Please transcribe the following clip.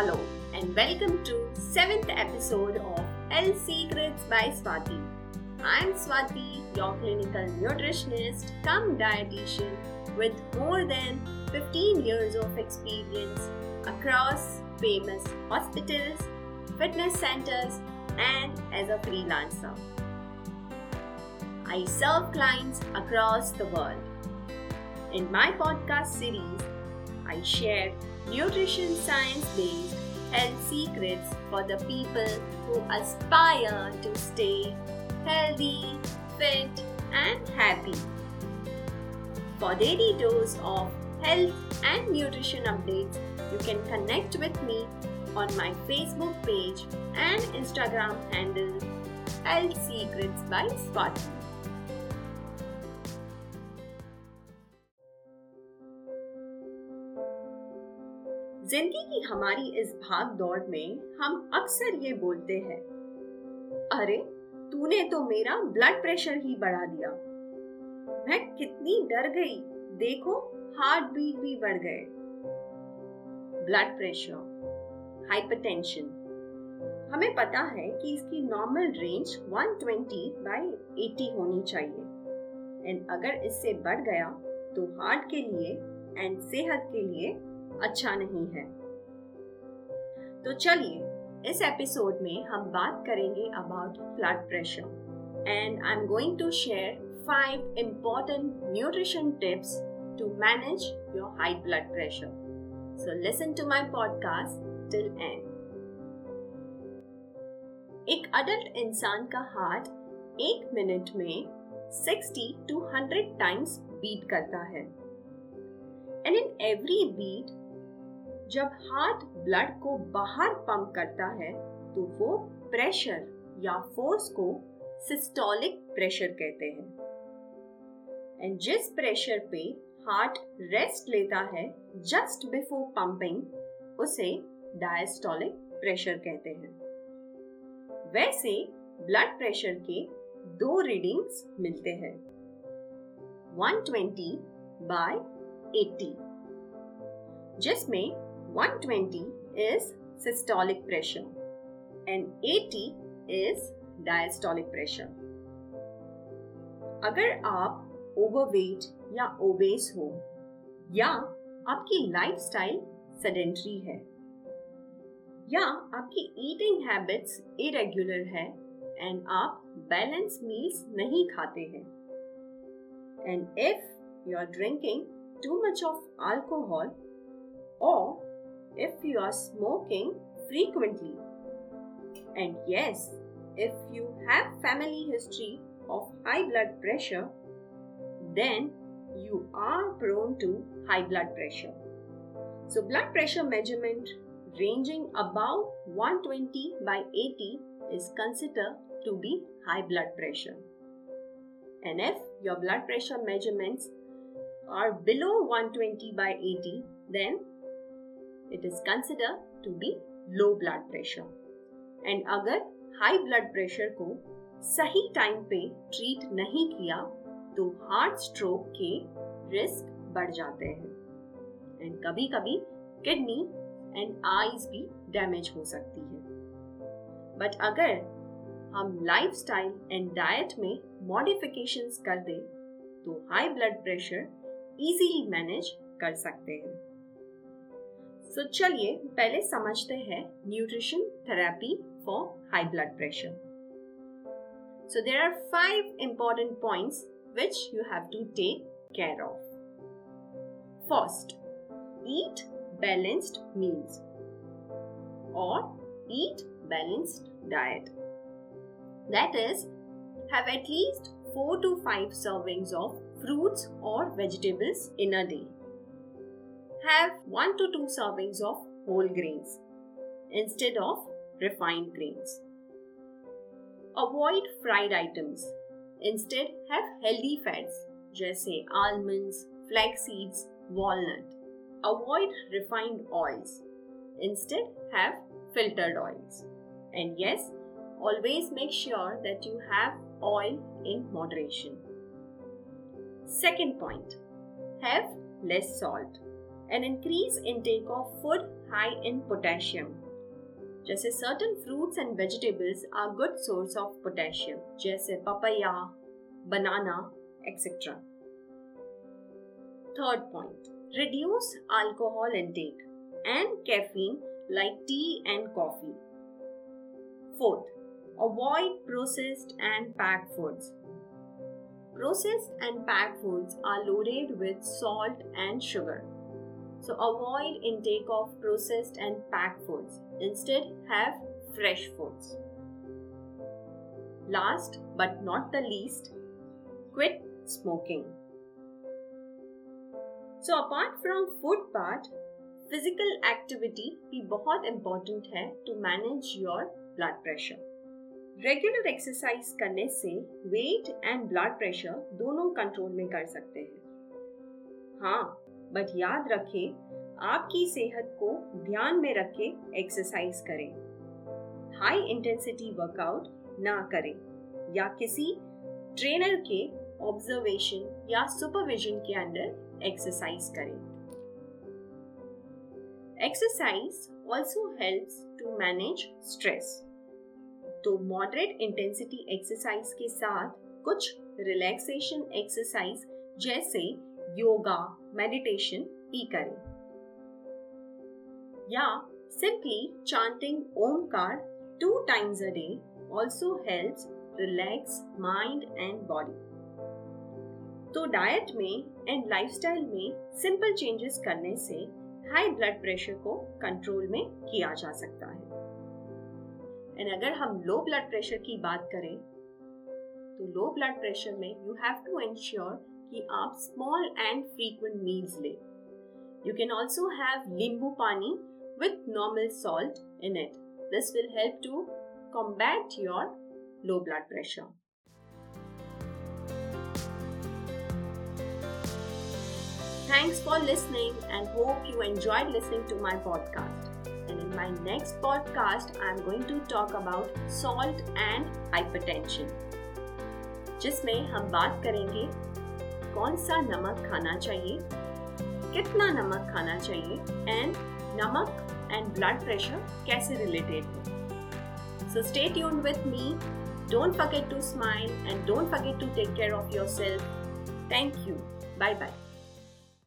Hello and welcome to 7th episode of HealthSecrets by Swati. I'm Swati, your clinical nutritionist cum dietitian with more than 15 years of experience across famous hospitals, fitness centers and as a freelancer. I serve clients across the world. In my podcast series, I share nutrition science-based health secrets for the people who aspire to stay healthy, fit and happy. For daily dose of health and nutrition updates, you can connect with me on my Facebook page and Instagram handle Health Secrets by Spot. जिंदगी की हमारी इस भाग दौड़ में हम अक्सर ये बोलते हैं, अरे तूने तो मेरा ब्लड प्रेशर ही बढ़ा दिया, मैं कितनी डर गई, देखो हार्ट बीट भी बढ़ गए। ब्लड प्रेशर, हाइपरटेंशन, हमें पता है कि इसकी नॉर्मल रेंज 120/80 होनी चाहिए एंड अगर इससे बढ़ गया तो हार्ट के लिए एंड सेहत के लिए अच्छा नहीं है। तो चलिए इस एपिसोड में हम बात करेंगे about blood pressure and I am going to share 5 important nutrition tips to manage your high blood pressure. So listen to my podcast till end. एक अडल्ट इंसान का हार्ट 1 मिनट में 60 to 100 टाइम्स बीट करता है and in every beat जब heart blood को बाहर pump करता है तो वो प्रेशर या फोर्स को सिस्टोलिक प्रेशर कहते हैं एंड जिस प्रेशर पे हार्ट रेस्ट लेता है जस्ट बिफोर पंपिंग उसे डायस्टोलिक प्रेशर कहते हैं। वैसे ब्लड प्रेशर के 2 रीडिंग्स मिलते हैं 120/80 जिसमें 120 is systolic pressure and 80 is diastolic pressure. अगर आप overweight या obese हो या आपकी lifestyle sedentary है या आपकी eating habits irregular है and आप balanced meals नहीं खाते हैं and if you are drinking too much of alcohol or if you are smoking frequently. And yes, if you have family history of high blood pressure, then you are prone to high blood pressure. So blood pressure measurement ranging above 120/80 is considered to be high blood pressure. And if your blood pressure measurements are below 120/80, then it is considered to be low blood pressure. And अगर high blood pressure को सही time पे treat नहीं किया, तो heart stroke के risk बढ़ जाते हैं. And कभी-कभी kidney and eyes भी damage हो सकती है. But अगर हम lifestyle and diet में modifications कर दे, तो high blood pressure easily manage कर सकते हैं. So, चलिए पहले समझते हैं nutrition therapy for high blood pressure. So there are 5 important points which you have to take care of. First, eat balanced meals और eat balanced diet. That is have at least 4 to 5 servings of fruits or vegetables in a day. Have 1 to 2 servings of whole grains instead of refined grains. Avoid fried items. Instead have healthy fats जैसे almonds, flax seeds, walnut. Avoid refined oils. Instead have filtered oils. And yes, always make sure that you have oil in moderation. Second point, have less salt and increase intake of food high in potassium. जैसे certain fruits and vegetables are good source of potassium, जैसे papaya, banana, etc. Third point, reduce alcohol intake and caffeine like tea and coffee. Fourth, avoid processed and packed foods. Processed and packed foods are loaded with salt and sugar. So avoid intake of processed and packed foods. Instead, have fresh foods. Last but not the least, quit smoking. So apart from food part, physical activity भी बहुत important है to manage your blood pressure. Regular exercise करने से weight and blood pressure दोनों control में कर सकते हैं। हाँ, बट याद रखें, आपकी सेहत को ध्यान में रखें, एक्सरसाइज करें, हाई इंटेंसिटी वर्कआउट ना करें या किसी ट्रेनर के ऑब्जर्वेशन या सुपरविजन के अंडर एक्सरसाइज करें। Exercise also helps to manage stress. तो मॉडरेट इंटेंसिटी एक्सरसाइज के साथ कुछ रिलैक्सेशन एक्सरसाइज जैसे योगा, मेडिटेशन भी करें या simply chanting Omkar 2 times a day also helps relax mind and body. तो डाइट में एंड लाइफस्टाइल में सिंपल चेंजेस करने से हाई ब्लड प्रेशर को कंट्रोल में किया जा सकता है। एंड अगर हम लो ब्लड प्रेशर की बात करें तो लो ब्लड प्रेशर में यू हैव टू इंश्योर कि आप स्मॉल एंड फ्रीक्वेंट मील्स लें। You can also have nimbu pani with normal salt in it. This will help to combat your low blood pressure. Thanks for listening and hope you enjoyed listening to my podcast. And in my next podcast, I am going to talk about salt and hypertension, जिसमें हम बात करेंगे कौन सा नमक खाना चाहिए, कितना नमक खाना चाहिए and नमक and blood pressure कैसे related हो। So stay tuned with me. Don't forget to smile and don't forget to take care of yourself. Thank you. Bye bye.